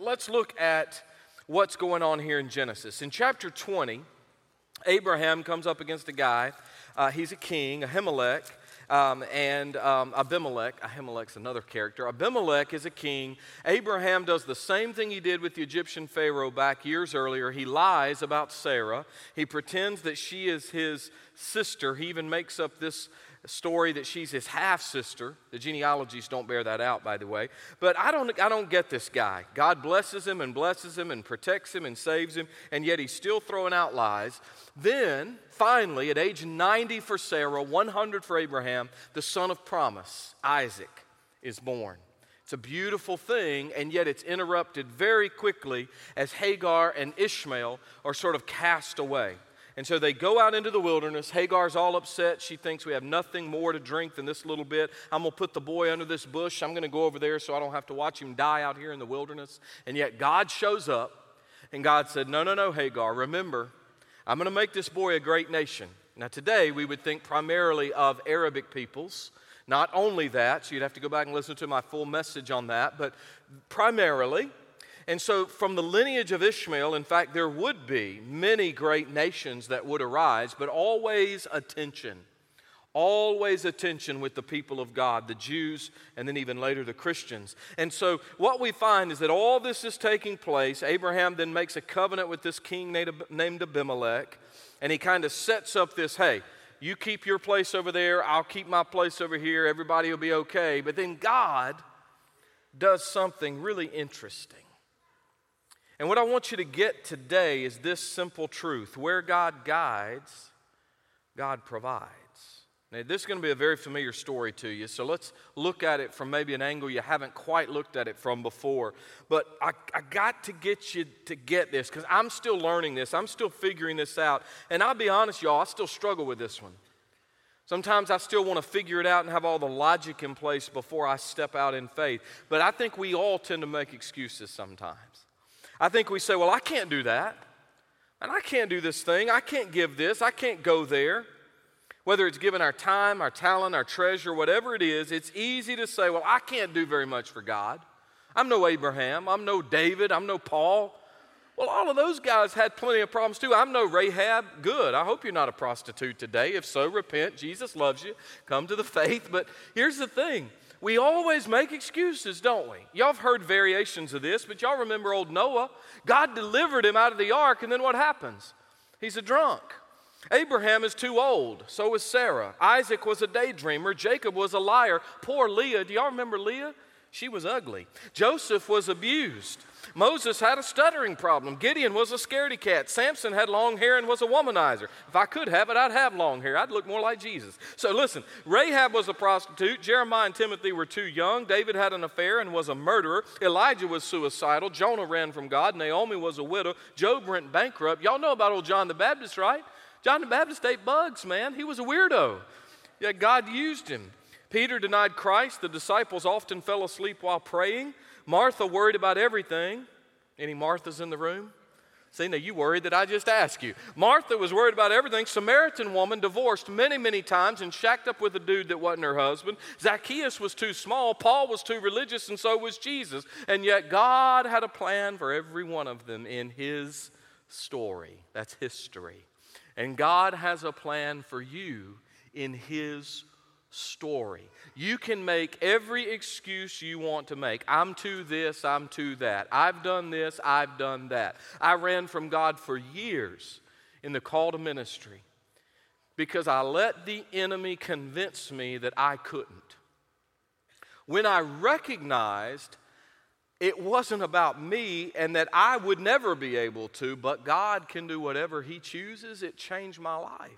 Let's look at what's going on here in Genesis. In chapter 20, Abraham comes up against a guy. He's a king, Abimelech, Abimelech. Abimelech's another character. Abimelech is a king. Abraham does the same thing he did with the Egyptian Pharaoh back years earlier. He lies about Sarah. He pretends that she is his sister. He even makes up this story that she's his half-sister. The genealogies don't bear that out, by the way. But I don't get this guy. God blesses him and protects him and saves him, and yet he's still throwing out lies. Then, finally, at age 90 for Sarah, 100 for Abraham, the son of promise, Isaac, is born. It's a beautiful thing, and yet it's interrupted very quickly as Hagar and Ishmael are sort of cast away. And so they go out into the wilderness. Hagar's all upset. She thinks we have nothing more to drink than this little bit. I'm going to put the boy under this bush. I'm going to go over there so I don't have to watch him die out here in the wilderness. And yet God shows up, and God said, no, Hagar, remember, I'm going to make this boy a great nation. Now today we would think primarily of Arabic peoples. Not only that, so you'd have to go back and listen to my full message on that, but primarily. And so from the lineage of Ishmael, in fact, there would be many great nations that would arise, but always a tension with the people of God, the Jews, and then even later the Christians. And so what we find is that all this is taking place. Abraham then makes a covenant with this king named Abimelech, and he kind of sets up this, hey, you keep your place over there, I'll keep my place over here, everybody will be okay. But then God does something really interesting. And what I want you to get today is this simple truth. Where God guides, God provides. Now, this is going to be a very familiar story to you, so let's look at it from maybe an angle you haven't quite looked at it from before. But I got to get you to get this, because I'm still learning this. I'm still figuring this out. And I'll be honest, y'all, I still struggle with this one. Sometimes I still want to figure it out and have all the logic in place before I step out in faith. But I think we all tend to make excuses sometimes. I think we say, well, I can't do that, and I can't do this thing, I can't give this, I can't go there. Whether it's giving our time, our talent, our treasure, whatever it is, it's easy to say, well, I can't do very much for God. I'm no Abraham, I'm no David, I'm no Paul. Well, all of those guys had plenty of problems too. I'm no Rahab. Good, I hope you're not a prostitute today. If so, repent, Jesus loves you, come to the faith. But here's the thing. We always make excuses, don't we? Y'all have heard variations of this, but y'all remember old Noah. God delivered him out of the ark, and then what happens? He's a drunk. Abraham is too old, so is Sarah. Isaac was a daydreamer. Jacob was a liar. Poor Leah. Do y'all remember Leah? She was ugly. Joseph was abused. Moses had a stuttering problem. Gideon was a scaredy cat. Samson had long hair and was a womanizer. If I could have it, I'd have long hair. I'd look more like Jesus. So listen, Rahab was a prostitute. Jeremiah and Timothy were too young. David had an affair and was a murderer. Elijah was suicidal. Jonah ran from God. Naomi was a widow. Job went bankrupt. Y'all know about old John the Baptist, right? John the Baptist ate bugs, man. He was a weirdo. Yet God used him. Peter denied Christ. The disciples often fell asleep while praying. Martha worried about everything. Any Marthas in the room? See, now you worried that I just asked you. Martha was worried about everything. Samaritan woman divorced many, many times and shacked up with a dude that wasn't her husband. Zacchaeus was too small. Paul was too religious, and so was Jesus. And yet God had a plan for every one of them in his story. That's history. And God has a plan for you in his story. You can make every excuse you want to make. I'm to this, I'm to that. I've done this, I've done that. I ran from God for years in the call to ministry because I let the enemy convince me that I couldn't. When I recognized it wasn't about me and that I would never be able to, but God can do whatever He chooses, it changed my life.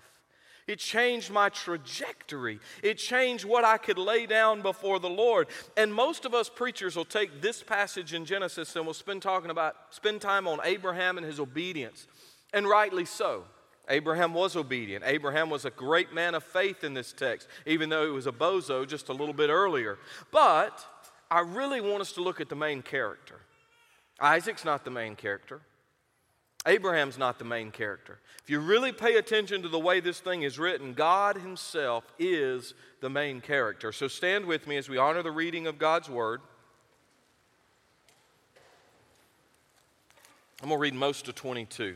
It changed my trajectory. It changed what I could lay down before the Lord. And most of us preachers will take this passage in Genesis and we'll spend time on Abraham and his obedience. And rightly so. Abraham was obedient. Abraham was a great man of faith in this text, even though he was a bozo just a little bit earlier. But I really want us to look at the main character. Isaac's not the main character. Abraham's not the main character. If you really pay attention to the way this thing is written, God Himself is the main character. So stand with me as we honor the reading of God's Word. I'm going to read most of 22.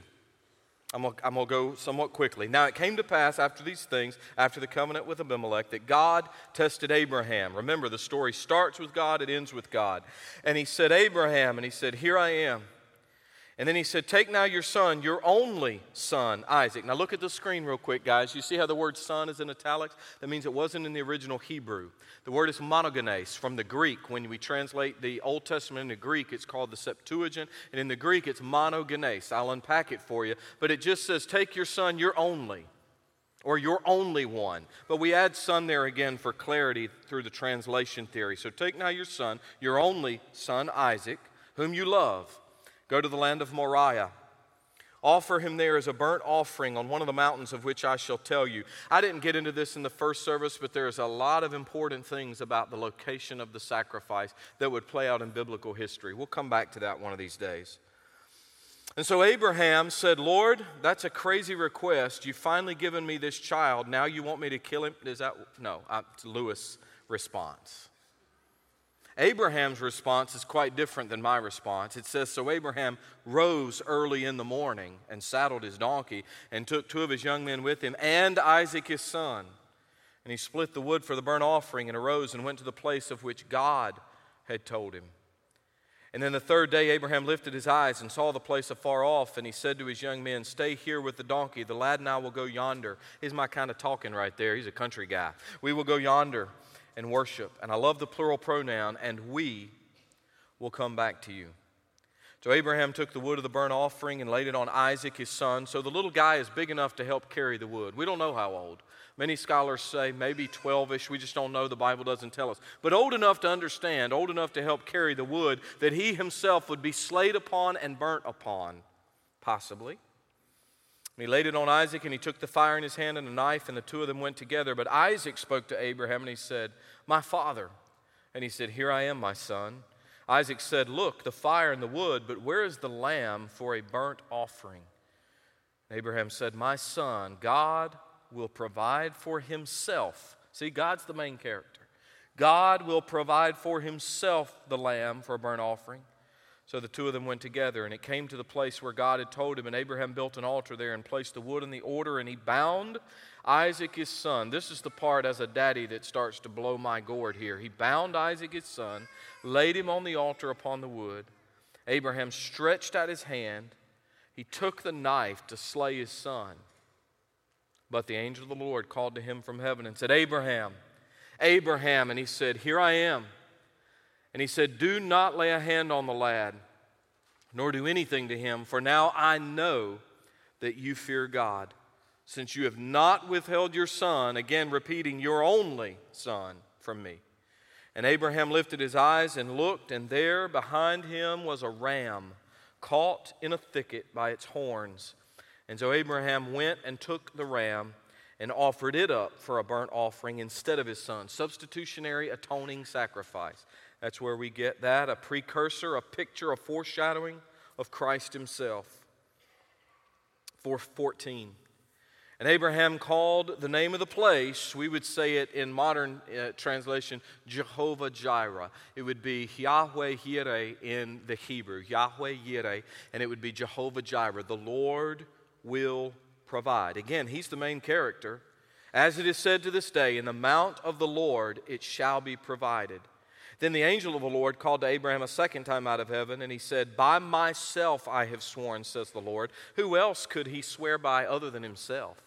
I'm going to go somewhat quickly. Now it came to pass after these things, after the covenant with Abimelech, that God tested Abraham. Remember, the story starts with God, it ends with God. And he said, Abraham, and he said, here I am. And then he said, take now your son, your only son, Isaac. Now look at the screen real quick, guys. You see how the word son is in italics? That means it wasn't in the original Hebrew. The word is monogenes from the Greek. When we translate the Old Testament into Greek, it's called the Septuagint. And in the Greek, it's monogenes. I'll unpack it for you. But it just says, take your son, your only, or your only one. But we add son there again for clarity through the translation theory. So take now your son, your only son, Isaac, whom you love. Go to the land of Moriah. Offer him there as a burnt offering on one of the mountains of which I shall tell you. I didn't get into this in the first service, but there's a lot of important things about the location of the sacrifice that would play out in biblical history. We'll come back to that one of these days. And so Abraham said, Lord, that's a crazy request. You've finally given me this child. Now you want me to kill him? Is that? No, Lewis' response. Abraham's response is quite different than my response. It says, so Abraham rose early in the morning and saddled his donkey and took two of his young men with him and Isaac his son. And he split the wood for the burnt offering and arose and went to the place of which God had told him. And then the third day Abraham lifted his eyes and saw the place afar off, and he said to his young men, stay here with the donkey. The lad and I will go yonder. He's my kind of talking right there. He's a country guy. We will go yonder and worship. And I love the plural pronoun, and we will come back to you. So Abraham took the wood of the burnt offering and laid it on Isaac, his son. So the little guy is big enough to help carry the wood. We don't know how old. Many scholars say maybe 12-ish. We just don't know. The Bible doesn't tell us. But old enough to understand, old enough to help carry the wood, that he himself would be slayed upon and burnt upon, possibly. And he laid it on Isaac, and he took the fire in his hand and a knife, and the two of them went together. But Isaac spoke to Abraham, and he said, my father. And he said, here I am, my son. Isaac said, look, the fire and the wood, but where is the lamb for a burnt offering? And Abraham said, my son, God will provide for himself. See, God's the main character. God will provide for himself the lamb for a burnt offering. So the two of them went together, and it came to the place where God had told him, and Abraham built an altar there and placed the wood in the order, and he bound Isaac his son. This is the part as a daddy that starts to blow my gourd here. He bound Isaac his son, laid him on the altar upon the wood. Abraham stretched out his hand. He took the knife to slay his son. But the angel of the Lord called to him from heaven and said, Abraham, Abraham, and he said, here I am. And he said, do not lay a hand on the lad, nor do anything to him, for now I know that you fear God, since you have not withheld your son, again repeating, your only son, from me. And Abraham lifted his eyes and looked, and there behind him was a ram caught in a thicket by its horns. And so Abraham went and took the ram and offered it up for a burnt offering instead of his son, substitutionary atoning sacrifice. That's where we get that, a precursor, a picture, a foreshadowing of Christ himself. 4:14. And Abraham called the name of the place, we would say it in modern translation, Jehovah-Jireh. It would be Yahweh Yireh in the Hebrew, Yahweh Yireh, and it would be Jehovah-Jireh. The Lord will provide. Again, he's the main character. As it is said to this day, in the mount of the Lord it shall be provided. Then the angel of the Lord called to Abraham a second time out of heaven, and he said, by myself I have sworn, says the Lord. Who else could he swear by other than himself?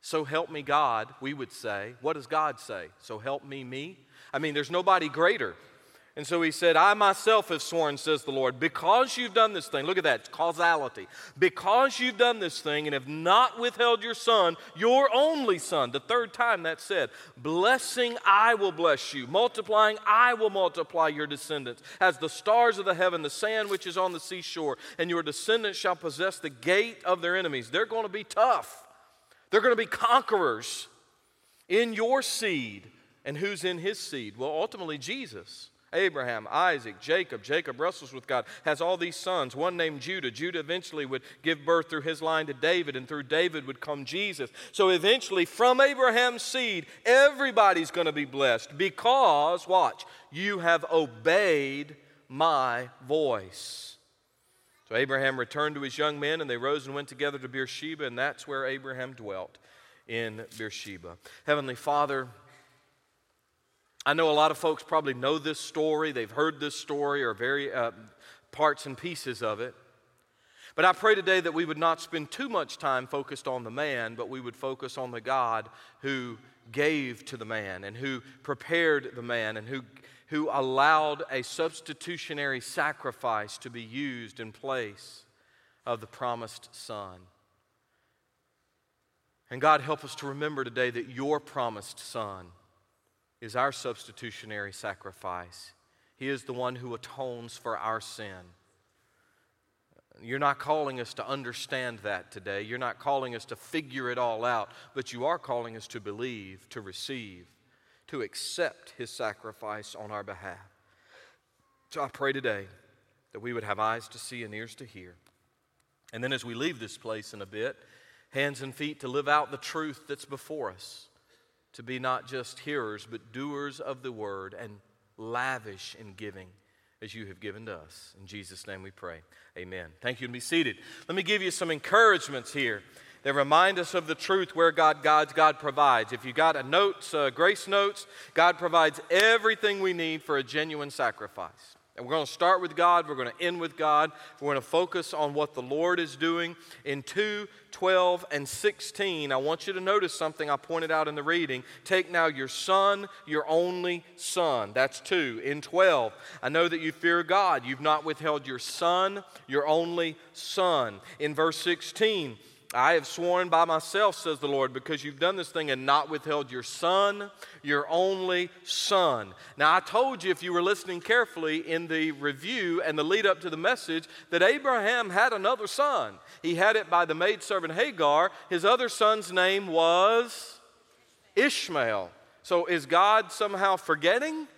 So help me God, we would say. What does God say? So help me? I mean, there's nobody greater. And so he said, I myself have sworn, says the Lord, because you've done this thing. Look at that, causality. Because you've done this thing and have not withheld your son, your only son. The third time that said, blessing I will bless you. Multiplying I will multiply your descendants. As the stars of the heaven, the sand which is on the seashore, and your descendants shall possess the gate of their enemies. They're going to be tough. They're going to be conquerors in your seed. And who's in his seed? Well, ultimately, Jesus. Abraham, Isaac, Jacob wrestles with God, has all these sons, one named Judah. Judah eventually would give birth through his line to David, and through David would come Jesus. So eventually, from Abraham's seed, everybody's going to be blessed because, watch, you have obeyed my voice. So Abraham returned to his young men, and they rose and went together to Beersheba, and that's where Abraham dwelt, in Beersheba. Heavenly Father, I know a lot of folks probably know this story. They've heard this story or parts and pieces of it. But I pray today that we would not spend too much time focused on the man, but we would focus on the God who gave to the man and who prepared the man and who allowed a substitutionary sacrifice to be used in place of the promised son. And God, help us to remember today that your promised son is our substitutionary sacrifice. He is the one who atones for our sin. You're not calling us to understand that today. You're not calling us to figure it all out, but you are calling us to believe, to receive, to accept his sacrifice on our behalf. So I pray today that we would have eyes to see and ears to hear. And then as we leave this place in a bit, hands and feet to live out the truth that's before us, to be not just hearers but doers of the word and lavish in giving as you have given to us. In Jesus' name we pray. Amen. Thank you, and be seated. Let me give you some encouragements here that remind us of the truth where God guides, God provides. If you got a notes, grace notes, God provides everything we need for a genuine sacrifice. And we're going to start with God. We're going to end with God. We're going to focus on what the Lord is doing. In 2, 12, and 16, I want you to notice something I pointed out in the reading. Take now your son, your only son. That's 2. In 12, I know that you fear God. You've not withheld your son, your only son. In verse 16, I have sworn by myself, says the Lord, because you've done this thing and not withheld your son, your only son. Now, I told you, if you were listening carefully in the review and the lead up to the message, that Abraham had another son. He had it by the maidservant Hagar. His other son's name was Ishmael. So is God somehow forgetting?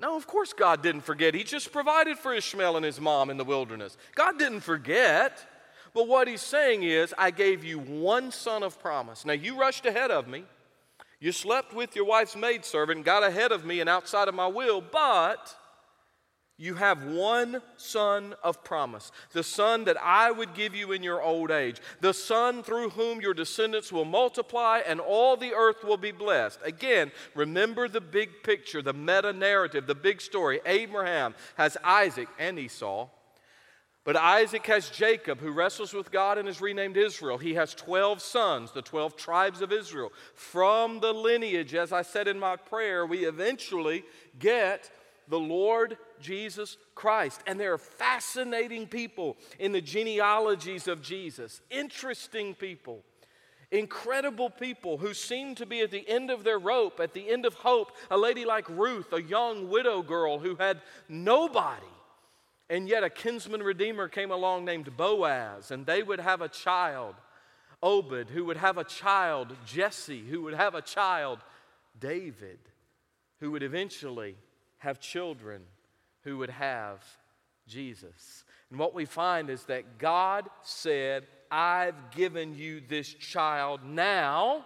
No, of course God didn't forget. He just provided for Ishmael and his mom in the wilderness. God didn't forget. But what he's saying is, I gave you one son of promise. Now, you rushed ahead of me. You slept with your wife's maidservant, got ahead of me and outside of my will, but you have one son of promise, the son that I would give you in your old age, the son through whom your descendants will multiply and all the earth will be blessed. Again, remember the big picture, the meta-narrative, the big story. Abraham has Isaac and Esau. But Isaac has Jacob, who wrestles with God and is renamed Israel. He has 12 sons, the 12 tribes of Israel. From the lineage, as I said in my prayer, we eventually get the Lord Jesus Christ. And there are fascinating people in the genealogies of Jesus, interesting people. Incredible people who seem to be at the end of their rope, at the end of hope. A lady like Ruth, a young widow girl who had nobody. And yet a kinsman redeemer came along named Boaz, and they would have a child, Obed, who would have a child, Jesse, who would have a child, David, who would eventually have children, who would have Jesus. And what we find is that God said, I've given you this child now.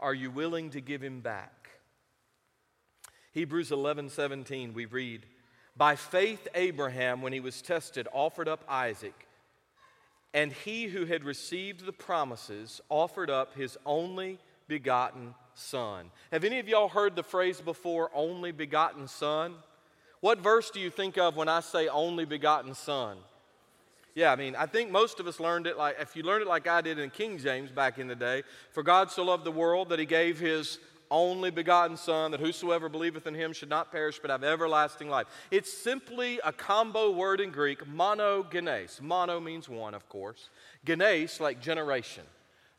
Are you willing to give him back? Hebrews 11:17, we read, by faith, Abraham, when he was tested, offered up Isaac, and he who had received the promises offered up his only begotten son. Have any of y'all heard the phrase before, only begotten son? What verse do you think of when I say only begotten son? Yeah, I mean, I think most of us learned it, like if you learned it like I did in King James back in the day, for God so loved the world that he gave his only begotten son, that whosoever believeth in him should not perish but have everlasting life. It's simply a combo word in Greek, monogenes. Mono means one, of course. Genes, like generation.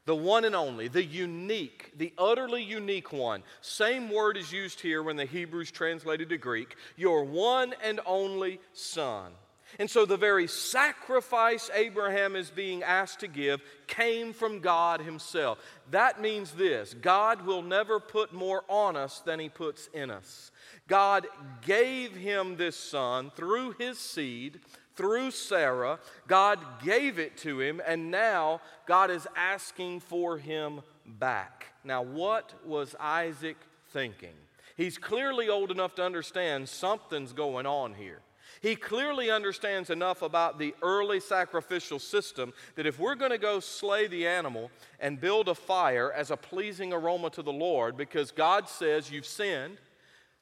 The one and only, the unique, the utterly unique one. Same word is used here when the Hebrews translated to Greek. Your one and only son. And so the very sacrifice Abraham is being asked to give came from God himself. That means this: God will never put more on us than he puts in us. God gave him this son through his seed, through Sarah. God gave it to him, and now God is asking for him back. Now, what was Isaac thinking? He's clearly old enough to understand something's going on here. He clearly understands enough about the early sacrificial system that if we're going to go slay the animal and build a fire as a pleasing aroma to the Lord, because God says you've sinned,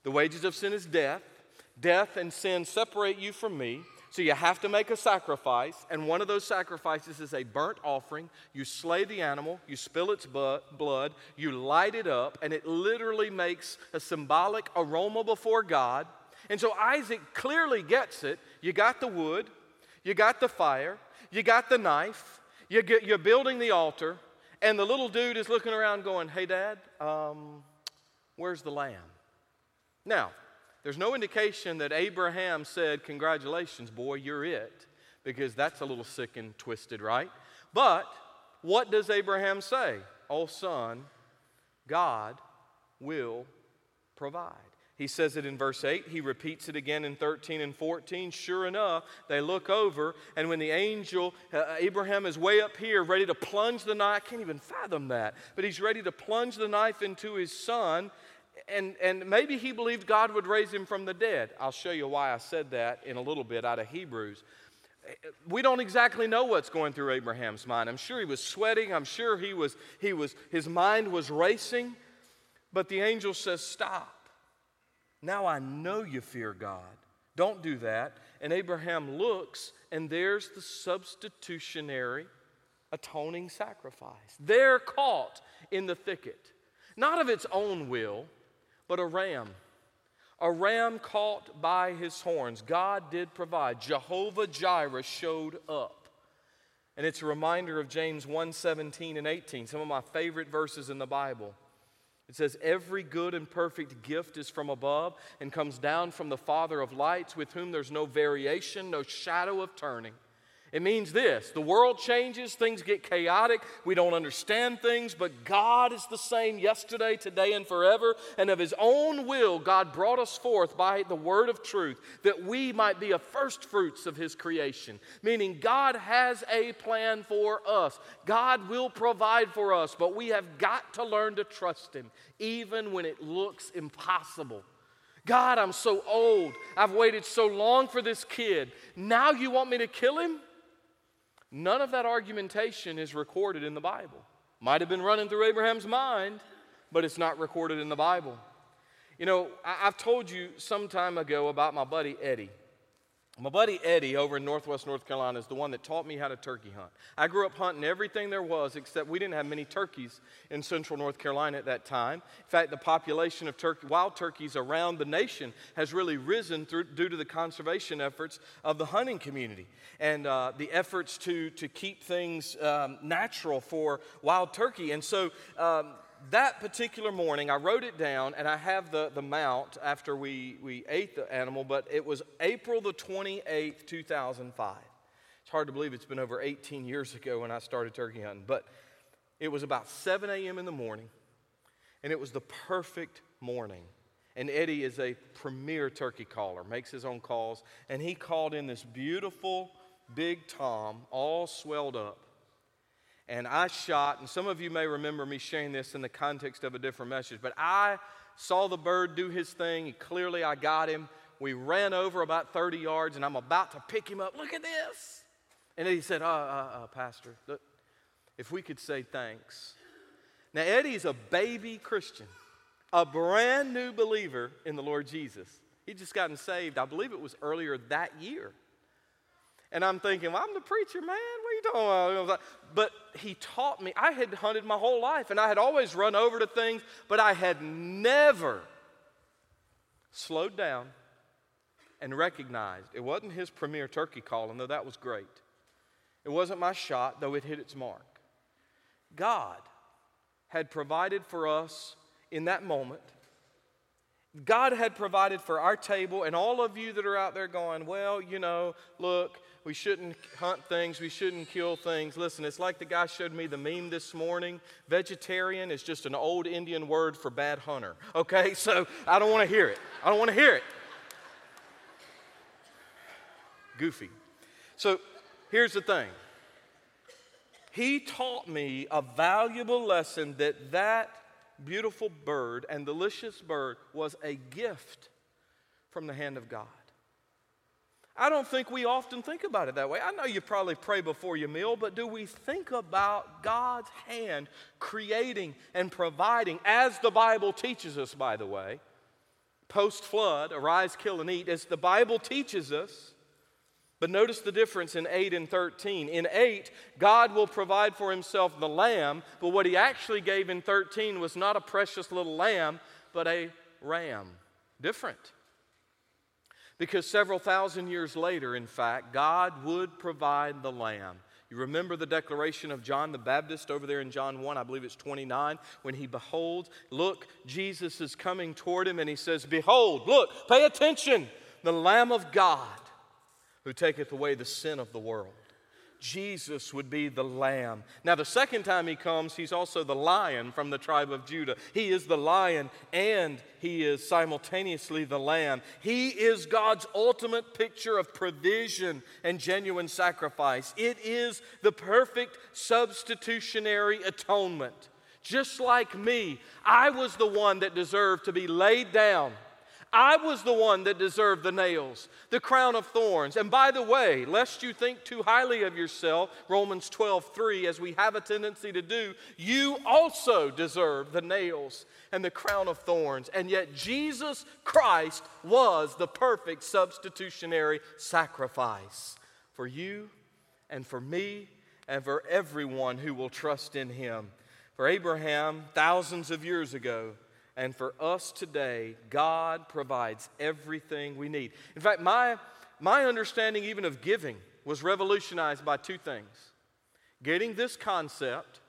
the wages of sin is death, death and sin separate you from me, so you have to make a sacrifice, and one of those sacrifices is a burnt offering. You slay the animal, you spill its blood, you light it up, and it literally makes a symbolic aroma before God. And so Isaac clearly gets it. You got the wood, you got the fire, you got the knife, you're building the altar, and the little dude is looking around going, hey, Dad, where's the lamb? Now, there's no indication that Abraham said, congratulations, boy, you're it, because that's a little sick and twisted, right? But what does Abraham say? Oh, son, God will provide. He says it in verse 8. He repeats it again in 13 and 14. Sure enough, they look over, and when the angel, Abraham is way up here, ready to plunge the knife. I can't even fathom that. But he's ready to plunge the knife into his son, and maybe he believed God would raise him from the dead. I'll show you why I said that in a little bit out of Hebrews. We don't exactly know what's going through Abraham's mind. I'm sure he was sweating. I'm sure his mind was racing. But the angel says, stop. Now I know you fear God. Don't do that. And Abraham looks, and there's the substitutionary atoning sacrifice. They're caught in the thicket. Not of its own will, but a ram caught by his horns. God did provide. Jehovah-Jireh showed up. And it's a reminder of James 1:17 and 18, some of my favorite verses in the Bible. It says, every good and perfect gift is from above and comes down from the Father of lights, with whom there's no variation, no shadow of turning. It means this: the world changes, things get chaotic, we don't understand things, but God is the same yesterday, today, and forever. And of His own will, God brought us forth by the word of truth, that we might be a first fruits of His creation. Meaning God has a plan for us. God will provide for us, but we have got to learn to trust Him, even when it looks impossible. God, I'm so old. I've waited so long for this kid. Now you want me to kill him? None of that argumentation is recorded in the Bible. Might have been running through Abraham's mind, but it's not recorded in the Bible. You know, I've told you some time ago about my buddy Eddie. My buddy Eddie over in northwest North Carolina is the one that taught me how to turkey hunt. I grew up hunting everything there was, except we didn't have many turkeys in central North Carolina at that time. In fact, the population of wild turkeys around the nation has really risen due to the conservation efforts of the hunting community and the efforts to keep things natural for wild turkey. And so that particular morning, I wrote it down, and I have the mount after we ate the animal, but it was April the 28th, 2005. It's hard to believe it's been over 18 years ago when I started turkey hunting, but it was about 7 a.m. in the morning, and it was the perfect morning. And Eddie is a premier turkey caller, makes his own calls, and he called in this beautiful big tom, all swelled up. And I shot, and some of you may remember me sharing this in the context of a different message, but I saw the bird do his thing. Clearly, I got him. We ran over about 30 yards, and I'm about to pick him up. Look at this. And he said, Pastor, look, if we could say thanks. Now, Eddie's a baby Christian, a brand new believer in the Lord Jesus. He'd just gotten saved. I believe it was earlier that year. And I'm thinking, well, I'm the preacher, man. What are you talking about? But he taught me. I had hunted my whole life, and I had always run over to things, but I had never slowed down and recognized it wasn't his premier turkey call, and though that was great. It wasn't my shot, though it hit its mark. God had provided for us in that moment. God had provided for our table, and all of you that are out there going, well, you know, look, we shouldn't hunt things, we shouldn't kill things. Listen, it's like the guy showed me the meme this morning. Vegetarian is just an old Indian word for bad hunter, okay? So I don't want to hear it. I don't want to hear it. Goofy. So here's the thing. He taught me a valuable lesson that beautiful bird and delicious bird was a gift from the hand of God. I don't think we often think about it that way. I know you probably pray before your meal, but do we think about God's hand creating and providing, as the Bible teaches us, by the way, post-flood, arise, kill, and eat, as the Bible teaches us? But notice the difference in 8 and 13. In 8, God will provide for himself the lamb, but what he actually gave in 13 was not a precious little lamb, but a ram. Different. Because several thousand years later, in fact, God would provide the lamb. You remember the declaration of John the Baptist over there in John 1, I believe it's 29, when he beholds, look, Jesus is coming toward him, and he says, behold, look, pay attention, the Lamb of God who taketh away the sin of the world. Jesus would be the lamb. Now, the second time he comes, he's also the lion from the tribe of Judah. He is the lion, and he is simultaneously the lamb. He is God's ultimate picture of provision and genuine sacrifice. It is the perfect substitutionary atonement. Just like me, I was the one that deserved to be laid down. I was the one that deserved the nails, the crown of thorns. And by the way, lest you think too highly of yourself, Romans 12:3, as we have a tendency to do, you also deserve the nails and the crown of thorns. And yet Jesus Christ was the perfect substitutionary sacrifice for you and for me and for everyone who will trust in him. For Abraham, thousands of years ago, and for us today, God provides everything we need. In fact, my understanding even of giving was revolutionized by two things. Getting this concept,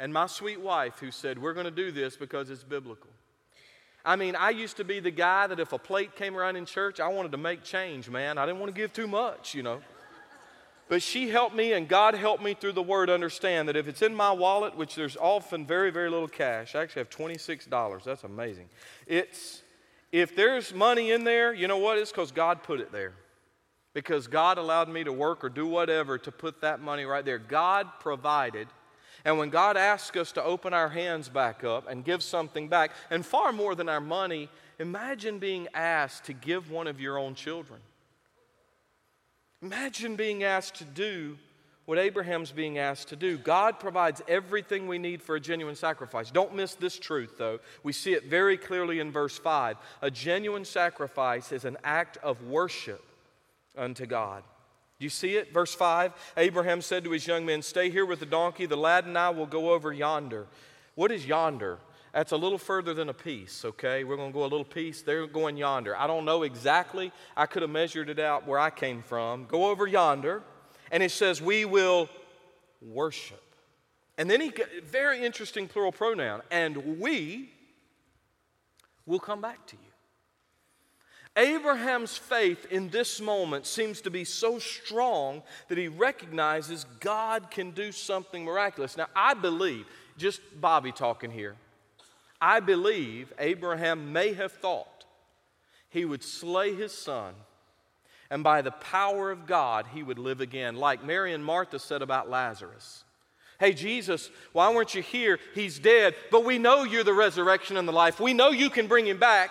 and my sweet wife who said, we're going to do this because it's biblical. I mean, I used to be the guy that if a plate came around in church, I wanted to make change, man. I didn't want to give too much, you know. But she helped me, and God helped me through the Word understand that if it's in my wallet, which there's often very, very little cash. I actually have $26. That's amazing. If there's money in there, you know what? It's because God put it there. Because God allowed me to work or do whatever to put that money right there. God provided. And when God asks us to open our hands back up and give something back, and far more than our money, imagine being asked to give one of your own children. Imagine being asked to do what Abraham's being asked to do. God provides everything we need for a genuine sacrifice. Don't miss this truth, though. We see it very clearly in verse 5. A genuine sacrifice is an act of worship unto God. Do you see it? Verse 5, Abraham said to his young men, stay here with the donkey. The lad and I will go over yonder. What is yonder? That's a little further than a piece, okay? We're going to go a little piece. They're going yonder. I don't know exactly. I could have measured it out where I came from. Go over yonder. And it says, we will worship. And then he, very interesting plural pronoun, and we will come back to you. Abraham's faith in this moment seems to be so strong that he recognizes God can do something miraculous. Now, I believe, just Bobby talking here, I believe Abraham may have thought he would slay his son, and by the power of God, he would live again, like Mary and Martha said about Lazarus. Hey, Jesus, why weren't you here? He's dead, but we know you're the resurrection and the life. We know you can bring him back.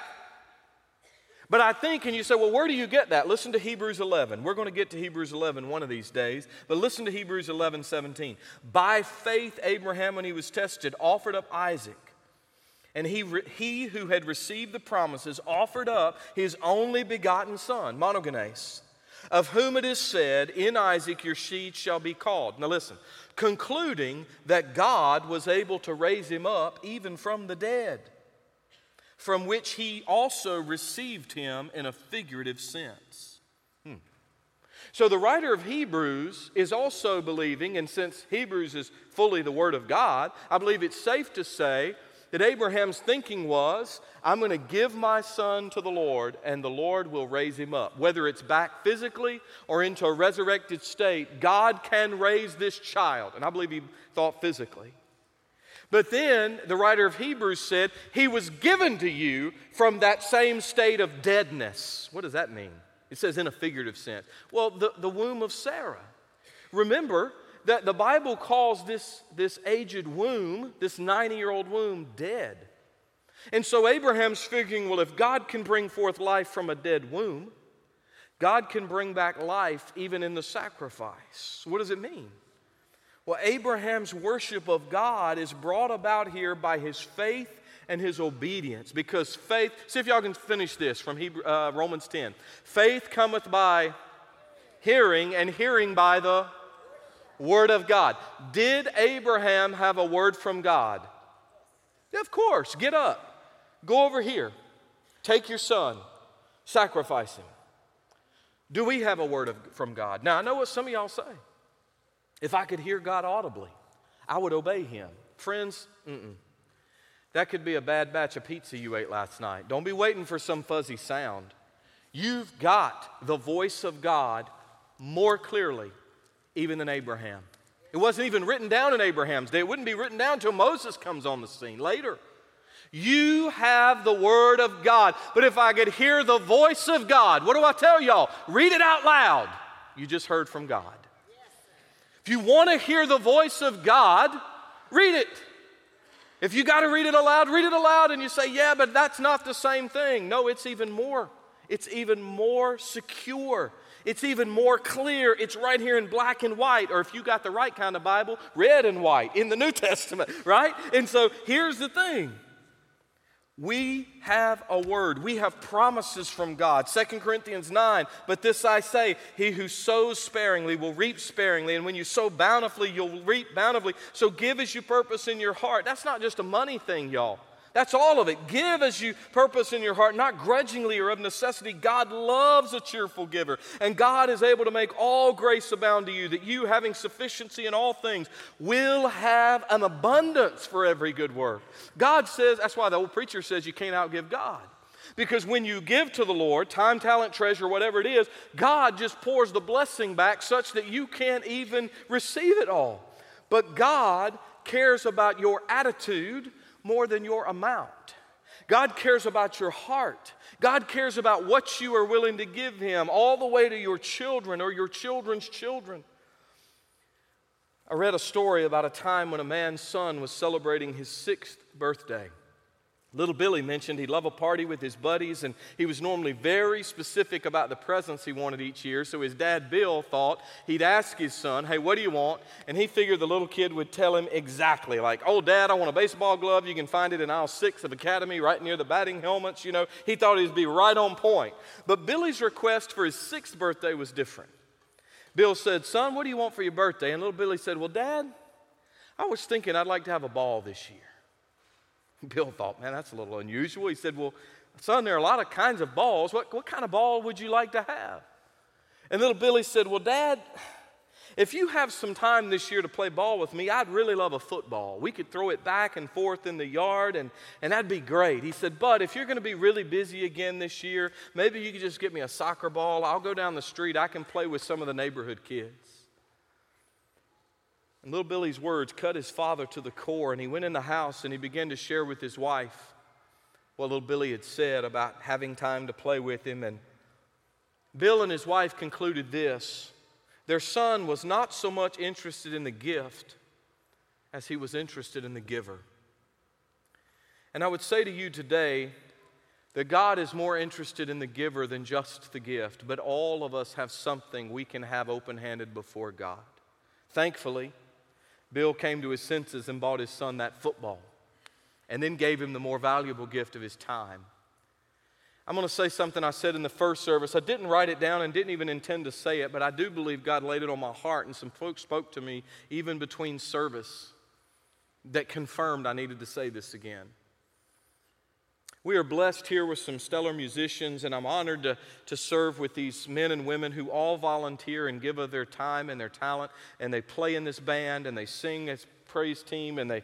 But I think, and you say, well, where do you get that? Listen to Hebrews 11. We're going to get to Hebrews 11 one of these days. But listen to Hebrews 11:17. By faith, Abraham, when he was tested, offered up Isaac. And he who had received the promises offered up his only begotten son, monogenes, of whom it is said, in Isaac your seed shall be called. Now listen, concluding that God was able to raise him up even from the dead, from which he also received him in a figurative sense. So the writer of Hebrews is also believing, and since Hebrews is fully the Word of God, I believe it's safe to say that Abraham's thinking was, I'm going to give my son to the Lord, and the Lord will raise him up. Whether it's back physically or into a resurrected state, God can raise this child. And I believe he thought physically. But then the writer of Hebrews said, he was given to you from that same state of deadness. What does that mean? It says in a figurative sense. Well, the womb of Sarah. Remember that the Bible calls this aged womb, this 90-year-old womb, dead. And so Abraham's figuring, well, if God can bring forth life from a dead womb, God can bring back life even in the sacrifice. What does it mean? Well, Abraham's worship of God is brought about here by his faith and his obedience. Because faith, see if y'all can finish this from Romans 10. Faith cometh by hearing, and hearing by the word of God. Did Abraham have a word from God? Yeah, of course. Get up. Go over here. Take your son. Sacrifice him. Do we have a word from God? Now, I know what some of y'all say. If I could hear God audibly, I would obey him. Friends, that could be a bad batch of pizza you ate last night. Don't be waiting for some fuzzy sound. You've got the voice of God more clearly even than Abraham. It wasn't even written down in Abraham's day. It wouldn't be written down until Moses comes on the scene later. You have the word of God. But if I could hear the voice of God, what do I tell y'all? Read it out loud. You just heard from God. If you want to hear the voice of God, read it. If you got to read it aloud, and you say, yeah, but that's not the same thing. No, it's even more. It's even more secure. It's even more clear. It's right here in black and white, or if you got the right kind of Bible, red and white in the New Testament, right? And so here's the thing. We have a word. We have promises from God. 2 Corinthians 9, but this I say, he who sows sparingly will reap sparingly, and when you sow bountifully, you'll reap bountifully. So give as you purpose in your heart. That's not just a money thing, y'all. That's all of it. Give as you purpose in your heart, not grudgingly or of necessity. God loves a cheerful giver, and God is able to make all grace abound to you, that you, having sufficiency in all things, will have an abundance for every good work. God says, that's why the old preacher says you can't outgive God. Because when you give to the Lord, time, talent, treasure, whatever it is, God just pours the blessing back such that you can't even receive it all. But God cares about your attitude more than your amount. God cares about your heart. God cares about what you are willing to give him, all the way to your children or your children's children. I read a story about a time when a man's son was celebrating his 6th birthday. Little Billy mentioned he'd love a party with his buddies, and he was normally very specific about the presents he wanted each year. So his dad, Bill, thought he'd ask his son, hey, what do you want? And he figured the little kid would tell him exactly, like, oh, Dad, I want a baseball glove. You can find it in aisle 6 of Academy, right near the batting helmets. You know, he thought he'd be right on point. But Billy's request for his 6th birthday was different. Bill said, son, what do you want for your birthday? And little Billy said, well, Dad, I was thinking I'd like to have a ball this year. Bill thought, man, that's a little unusual. He said, well, son, there are a lot of kinds of balls. What kind of ball would you like to have? And little Billy said, well, Dad, if you have some time this year to play ball with me, I'd really love a football. We could throw it back and forth in the yard, and that'd be great. He said, but if you're going to be really busy again this year, maybe you could just get me a soccer ball. I'll go down the street. I can play with some of the neighborhood kids. And little Billy's words cut his father to the core, and he went in the house and he began to share with his wife what little Billy had said about having time to play with him. And Bill and his wife concluded this: their son was not so much interested in the gift as he was interested in the giver. And I would say to you today that God is more interested in the giver than just the gift, but all of us have something we can have open-handed before God. Thankfully, Bill came to his senses and bought his son that football, and then gave him the more valuable gift of his time. I'm going to say something I said in the first service. I didn't write it down and didn't even intend to say it, but I do believe God laid it on my heart, and some folks spoke to me even between service that confirmed I needed to say this again. We are blessed here with some stellar musicians, and I'm honored to serve with these men and women who all volunteer and give of their time and their talent, and they play in this band, and they sing as praise team, and they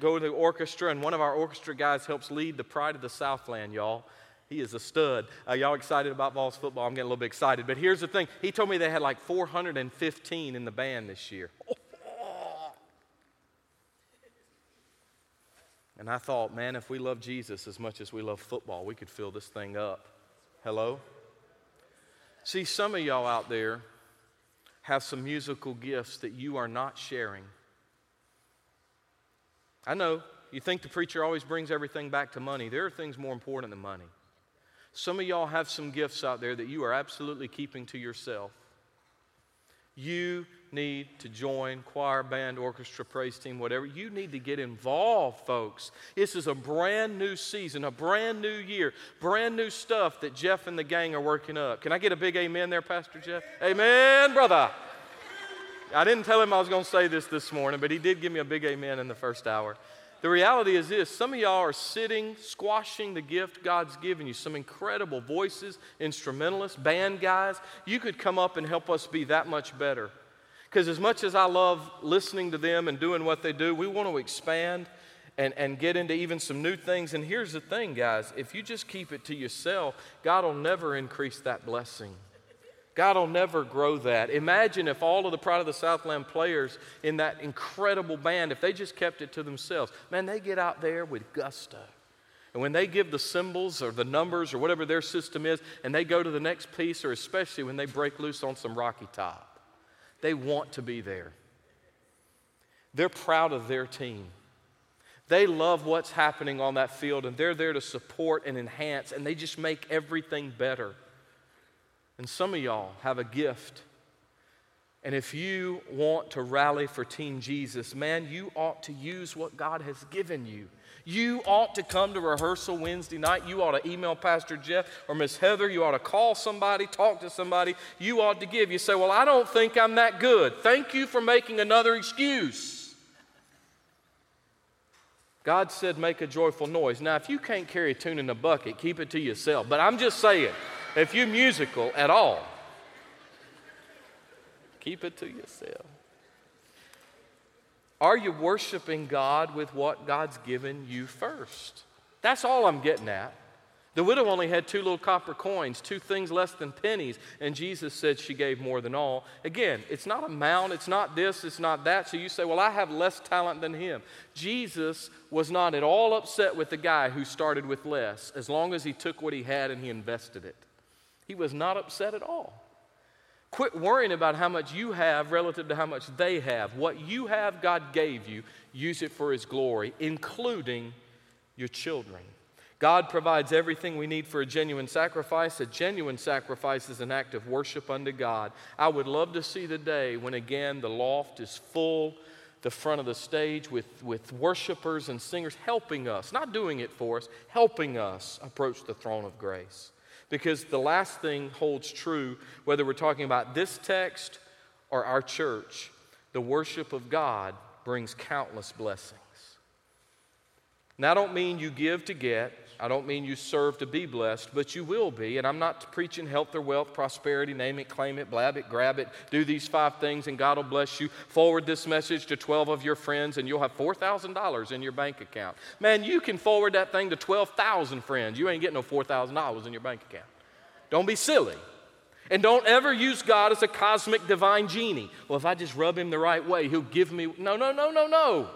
go to the orchestra, and one of our orchestra guys helps lead the Pride of the Southland, y'all. He is a stud. Y'all excited about Vols football? I'm getting a little bit excited, but here's the thing. He told me they had like 415 in the band this year. And I thought, man, if we love Jesus as much as we love football, we could fill this thing up. Hello? See, some of y'all out there have some musical gifts that you are not sharing. I know, you think the preacher always brings everything back to money. There are things more important than money. Some of y'all have some gifts out there that you are absolutely keeping to yourself. You need to join choir, band, orchestra, praise team, whatever. You need to get involved, folks. This is a brand new season, a brand new year, brand new stuff that Jeff and the gang are working up. Can I get a big amen there, Pastor Jeff? Amen, brother. I didn't tell him I was going to say this morning, but he did give me a big amen in the first hour. The reality is this, some of y'all are sitting, squashing the gift God's given you. Some incredible voices, instrumentalists, band guys. You could come up and help us be that much better. Because as much as I love listening to them and doing what they do, we want to expand and get into even some new things. And here's the thing, guys. If you just keep it to yourself, God will never increase that blessing. God will never grow that. Imagine if all of the Pride of the Southland players in that incredible band, if they just kept it to themselves. Man, they get out there with gusto. And when they give the symbols or the numbers or whatever their system is, and they go to the next piece, or especially when they break loose on some Rocky Top, they want to be there. They're proud of their team. They love what's happening on that field, and they're there to support and enhance, and they just make everything better. And some of y'all have a gift. And if you want to rally for Team Jesus, man, you ought to use what God has given you. You ought to come to rehearsal Wednesday night. You ought to email Pastor Jeff or Miss Heather. You ought to call somebody, talk to somebody. You ought to give. You say, well, I don't think I'm that good. Thank you for making another excuse. God said make a joyful noise. Now, if you can't carry a tune in a bucket, keep it to yourself. But I'm just saying, if you're musical at all, keep it to yourself. Are you worshiping God with what God's given you first? That's all I'm getting at. The widow only had 2 little copper coins, 2 things less than pennies, and Jesus said she gave more than all. Again, it's not a amount, it's not this, it's not that. So you say, well, I have less talent than him. Jesus was not at all upset with the guy who started with less, as long as he took what he had and he invested it. He was not upset at all. Quit worrying about how much you have relative to how much they have. What you have, God gave you. Use it for his glory, including your children. God provides everything we need for a genuine sacrifice. A genuine sacrifice is an act of worship unto God. I would love to see the day when, again, the loft is full, the front of the stage with worshipers and singers helping us, not doing it for us, helping us approach the throne of grace. Because the last thing holds true, whether we're talking about this text or our church, the worship of God brings countless blessings. And I don't mean you give to get, I don't mean you serve to be blessed, but you will be. And I'm not preaching health or wealth, prosperity, name it, claim it, blab it, grab it, do these 5 things and God will bless you. Forward this message to 12 of your friends and you'll have $4,000 in your bank account. Man, you can forward that thing to 12,000 friends. You ain't getting no $4,000 in your bank account. Don't be silly. And don't ever use God as a cosmic divine genie. Well, if I just rub him the right way, he'll give me. No.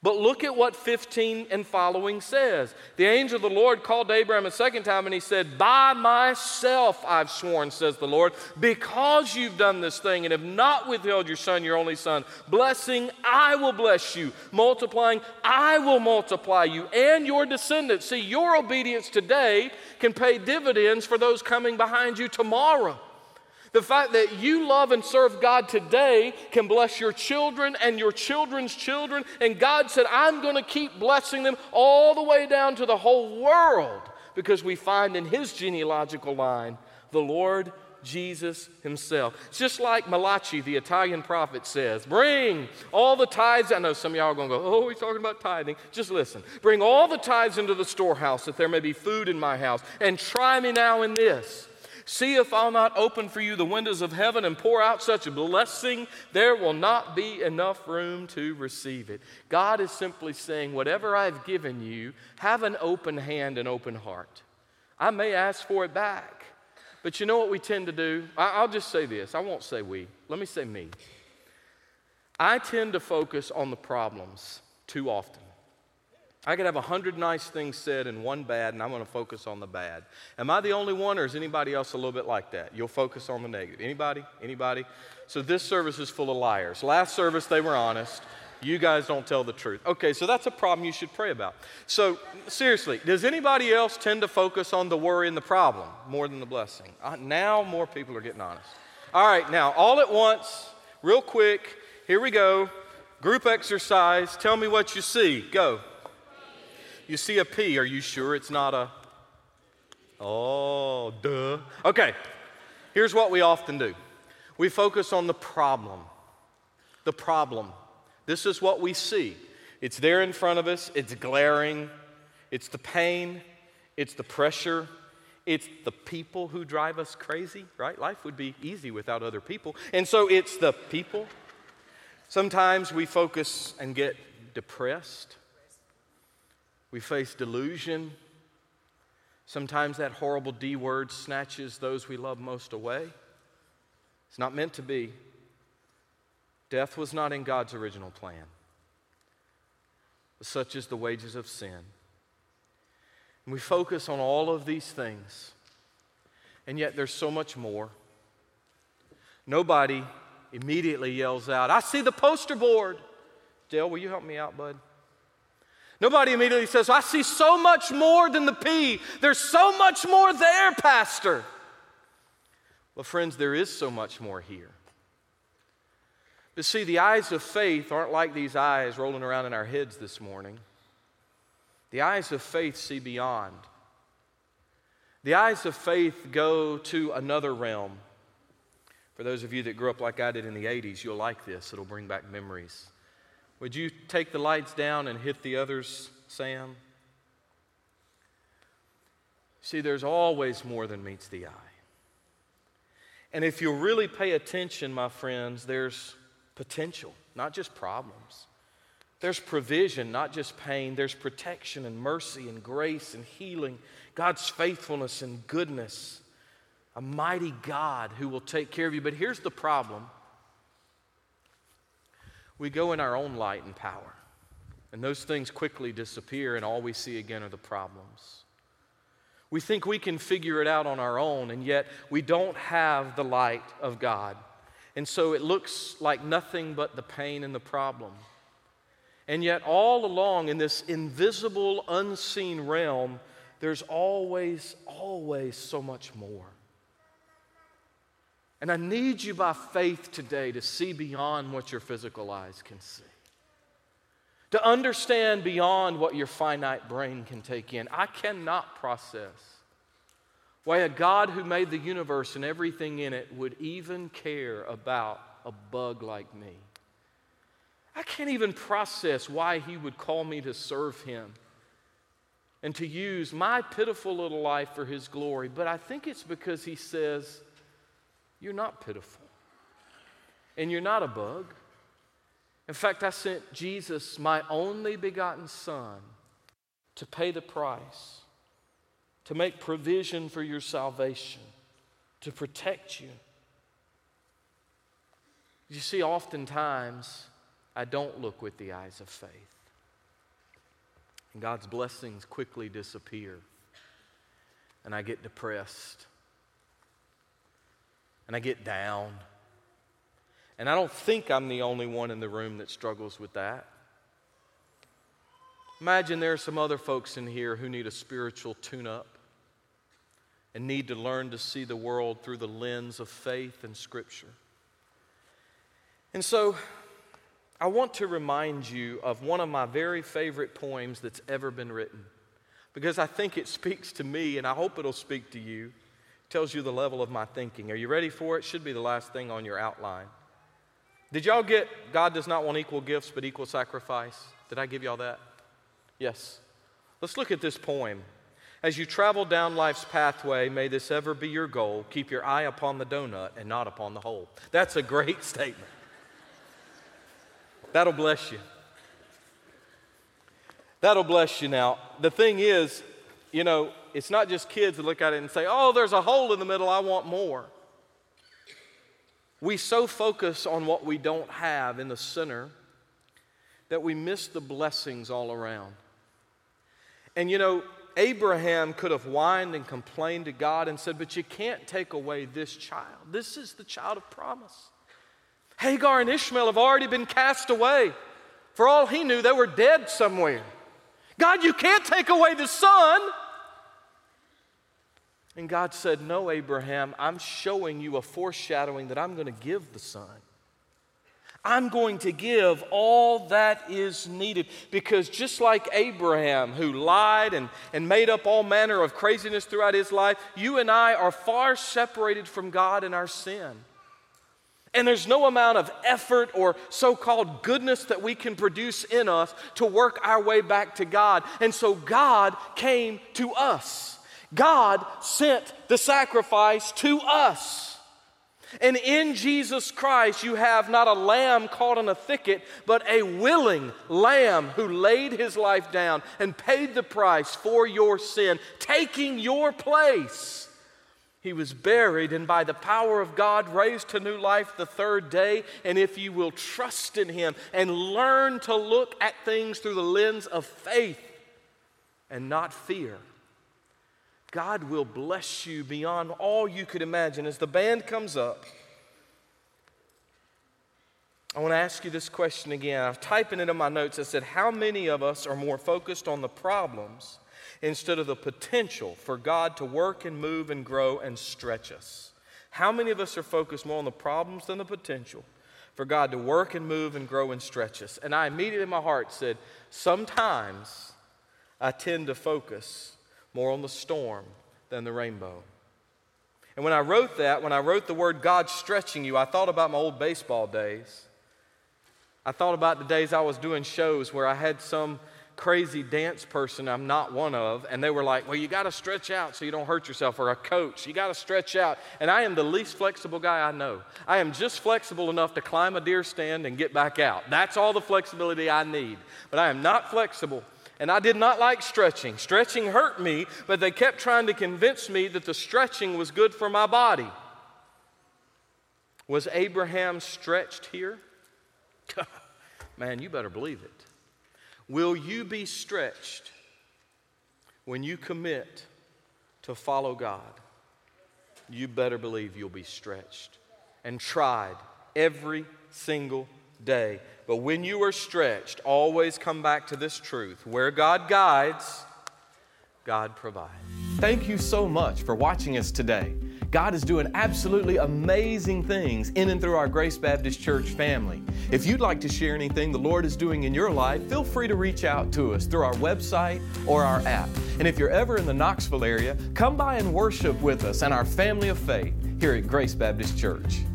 But look at what 15 and following says. The angel of the Lord called to Abraham a second time, and he said, by myself I've sworn, says the Lord, because you've done this thing and have not withheld your son, your only son. Blessing, I will bless you. Multiplying, I will multiply you and your descendants. See, your obedience today can pay dividends for those coming behind you tomorrow. The fact that you love and serve God today can bless your children and your children's children. And God said, I'm going to keep blessing them all the way down to the whole world. Because we find in his genealogical line, the Lord Jesus himself. It's just like Malachi, the Italian prophet, says, bring all the tithes. I know some of y'all are going to go, oh, he's talking about tithing. Just listen. Bring all the tithes into the storehouse that there may be food in my house. And try me now in this. See if I'll not open for you the windows of heaven and pour out such a blessing, there will not be enough room to receive it. God is simply saying, whatever I've given you, have an open hand and open heart. I may ask for it back, but you know what we tend to do? I'll just say this. I won't say we. Let me say me. I tend to focus on the problems too often. I could have 100 nice things said and one bad, and I'm going to focus on the bad. Am I the only one, or is anybody else a little bit like that? You'll focus on the negative. Anybody? So this service is full of liars. Last service, they were honest. You guys don't tell the truth. Okay, so that's a problem you should pray about. So seriously, does anybody else tend to focus on the worry and the problem more than the blessing? Now more people are getting honest. All right, now all at once, real quick, here we go. Group exercise. Tell me what you see. Go. You see a P. Are you sure it's not a... Oh, duh. Okay, here's what we often do. We focus on the problem. The problem. This is what we see. It's there in front of us. It's glaring. It's the pain. It's the pressure. It's the people who drive us crazy, right? Life would be easy without other people. And so it's the people. Sometimes we focus and get depressed. We face delusion. Sometimes that horrible D word snatches those we love most away. It's not meant to be. Death was not in God's original plan. Such is the wages of sin. And we focus on all of these things, and yet there's so much more. Nobody immediately yells out, I see the poster board. Dale, will you help me out, bud? Nobody immediately says, I see so much more than the P. There's so much more there, Pastor. Well, friends, there is so much more here. But see, the eyes of faith aren't like these eyes rolling around in our heads this morning. The eyes of faith see beyond. The eyes of faith go to another realm. For those of you that grew up like I did in the 80s, you'll like this. It'll bring back memories. Would you take the lights down and hit the others, Sam? See, there's always more than meets the eye. And if you'll really pay attention, my friends, there's potential, not just problems. There's provision, not just pain. There's protection and mercy and grace and healing, God's faithfulness and goodness, a mighty God who will take care of you. But here's the problem. We go in our own light and power, and those things quickly disappear, and all we see again are the problems. We think we can figure it out on our own, and yet we don't have the light of God. And so it looks like nothing but the pain and the problem. And yet all along in this invisible, unseen realm, there's always, always so much more. And I need you by faith today to see beyond what your physical eyes can see. To understand beyond what your finite brain can take in. I cannot process why a God who made the universe and everything in it would even care about a bug like me. I can't even process why he would call me to serve him and to use my pitiful little life for his glory. But I think it's because he says, you're not pitiful, and you're not a bug. In fact, I sent Jesus, my only begotten Son, to pay the price, to make provision for your salvation, to protect you. You see, oftentimes, I don't look with the eyes of faith, and God's blessings quickly disappear, and I get depressed, and I get down. And I don't think I'm the only one in the room that struggles with that. Imagine there are some other folks in here who need a spiritual tune-up and need to learn to see the world through the lens of faith and Scripture. And so I want to remind you of one of my very favorite poems that's ever been written, because I think it speaks to me, and I hope it'll speak to you. Tells you the level of my thinking. Are you ready for it? Should be the last thing on your outline. Did y'all get God does not want equal gifts but equal sacrifice? Did I give y'all that? Yes. Let's look at this poem. As you travel down life's pathway, may this ever be your goal. Keep your eye upon the donut and not upon the hole. That's a great statement. That'll bless you. That'll bless you now. The thing is, you know, it's not just kids that look at it and say, oh, there's a hole in the middle, I want more. We so focus on what we don't have in the center that we miss the blessings all around. And you know, Abraham could have whined and complained to God and said, but you can't take away this child. This is the child of promise. Hagar and Ishmael have already been cast away. For all he knew, they were dead somewhere. God, you can't take away the son. And God said, no, Abraham, I'm showing you a foreshadowing that I'm going to give the son. I'm going to give all that is needed. Because just like Abraham, who lied and made up all manner of craziness throughout his life, you and I are far separated from God in our sin. And there's no amount of effort or so-called goodness that we can produce in us to work our way back to God. And so God came to us. God sent the sacrifice to us. And in Jesus Christ, you have not a lamb caught in a thicket, but a willing lamb who laid his life down and paid the price for your sin, taking your place. He was buried, and by the power of God, raised to new life the third day. And if you will trust in him and learn to look at things through the lens of faith and not fear, God will bless you beyond all you could imagine. As the band comes up, I want to ask you this question again. I've typed it in my notes. I said, how many of us are more focused on the problems instead of the potential for God to work and move and grow and stretch us? How many of us are focused more on the problems than the potential for God to work and move and grow and stretch us? And I immediately in my heart said, sometimes I tend to focus more on the storm than the rainbow. And when I wrote that, when I wrote the word God stretching you, I thought about my old baseball days. I thought about the days I was doing shows where I had some crazy dance person I'm not one of, and they were like, well, you got to stretch out so you don't hurt yourself, or a coach, you got to stretch out. And I am the least flexible guy I know. I am just flexible enough to climb a deer stand and get back out. That's all the flexibility I need. But I am not flexible, and I did not like stretching. Stretching hurt me, but they kept trying to convince me that the stretching was good for my body. Was Abraham stretched here? Man, you better believe it. Will you be stretched when you commit to follow God? You better believe you'll be stretched and tried every single day. But when you are stretched, always come back to this truth: where God guides, God provides. Thank you so much for watching us today. God is doing absolutely amazing things in and through our Grace Baptist Church family. If you'd like to share anything the Lord is doing in your life, feel free to reach out to us through our website or our app. And if you're ever in the Knoxville area, come by and worship with us and our family of faith here at Grace Baptist Church.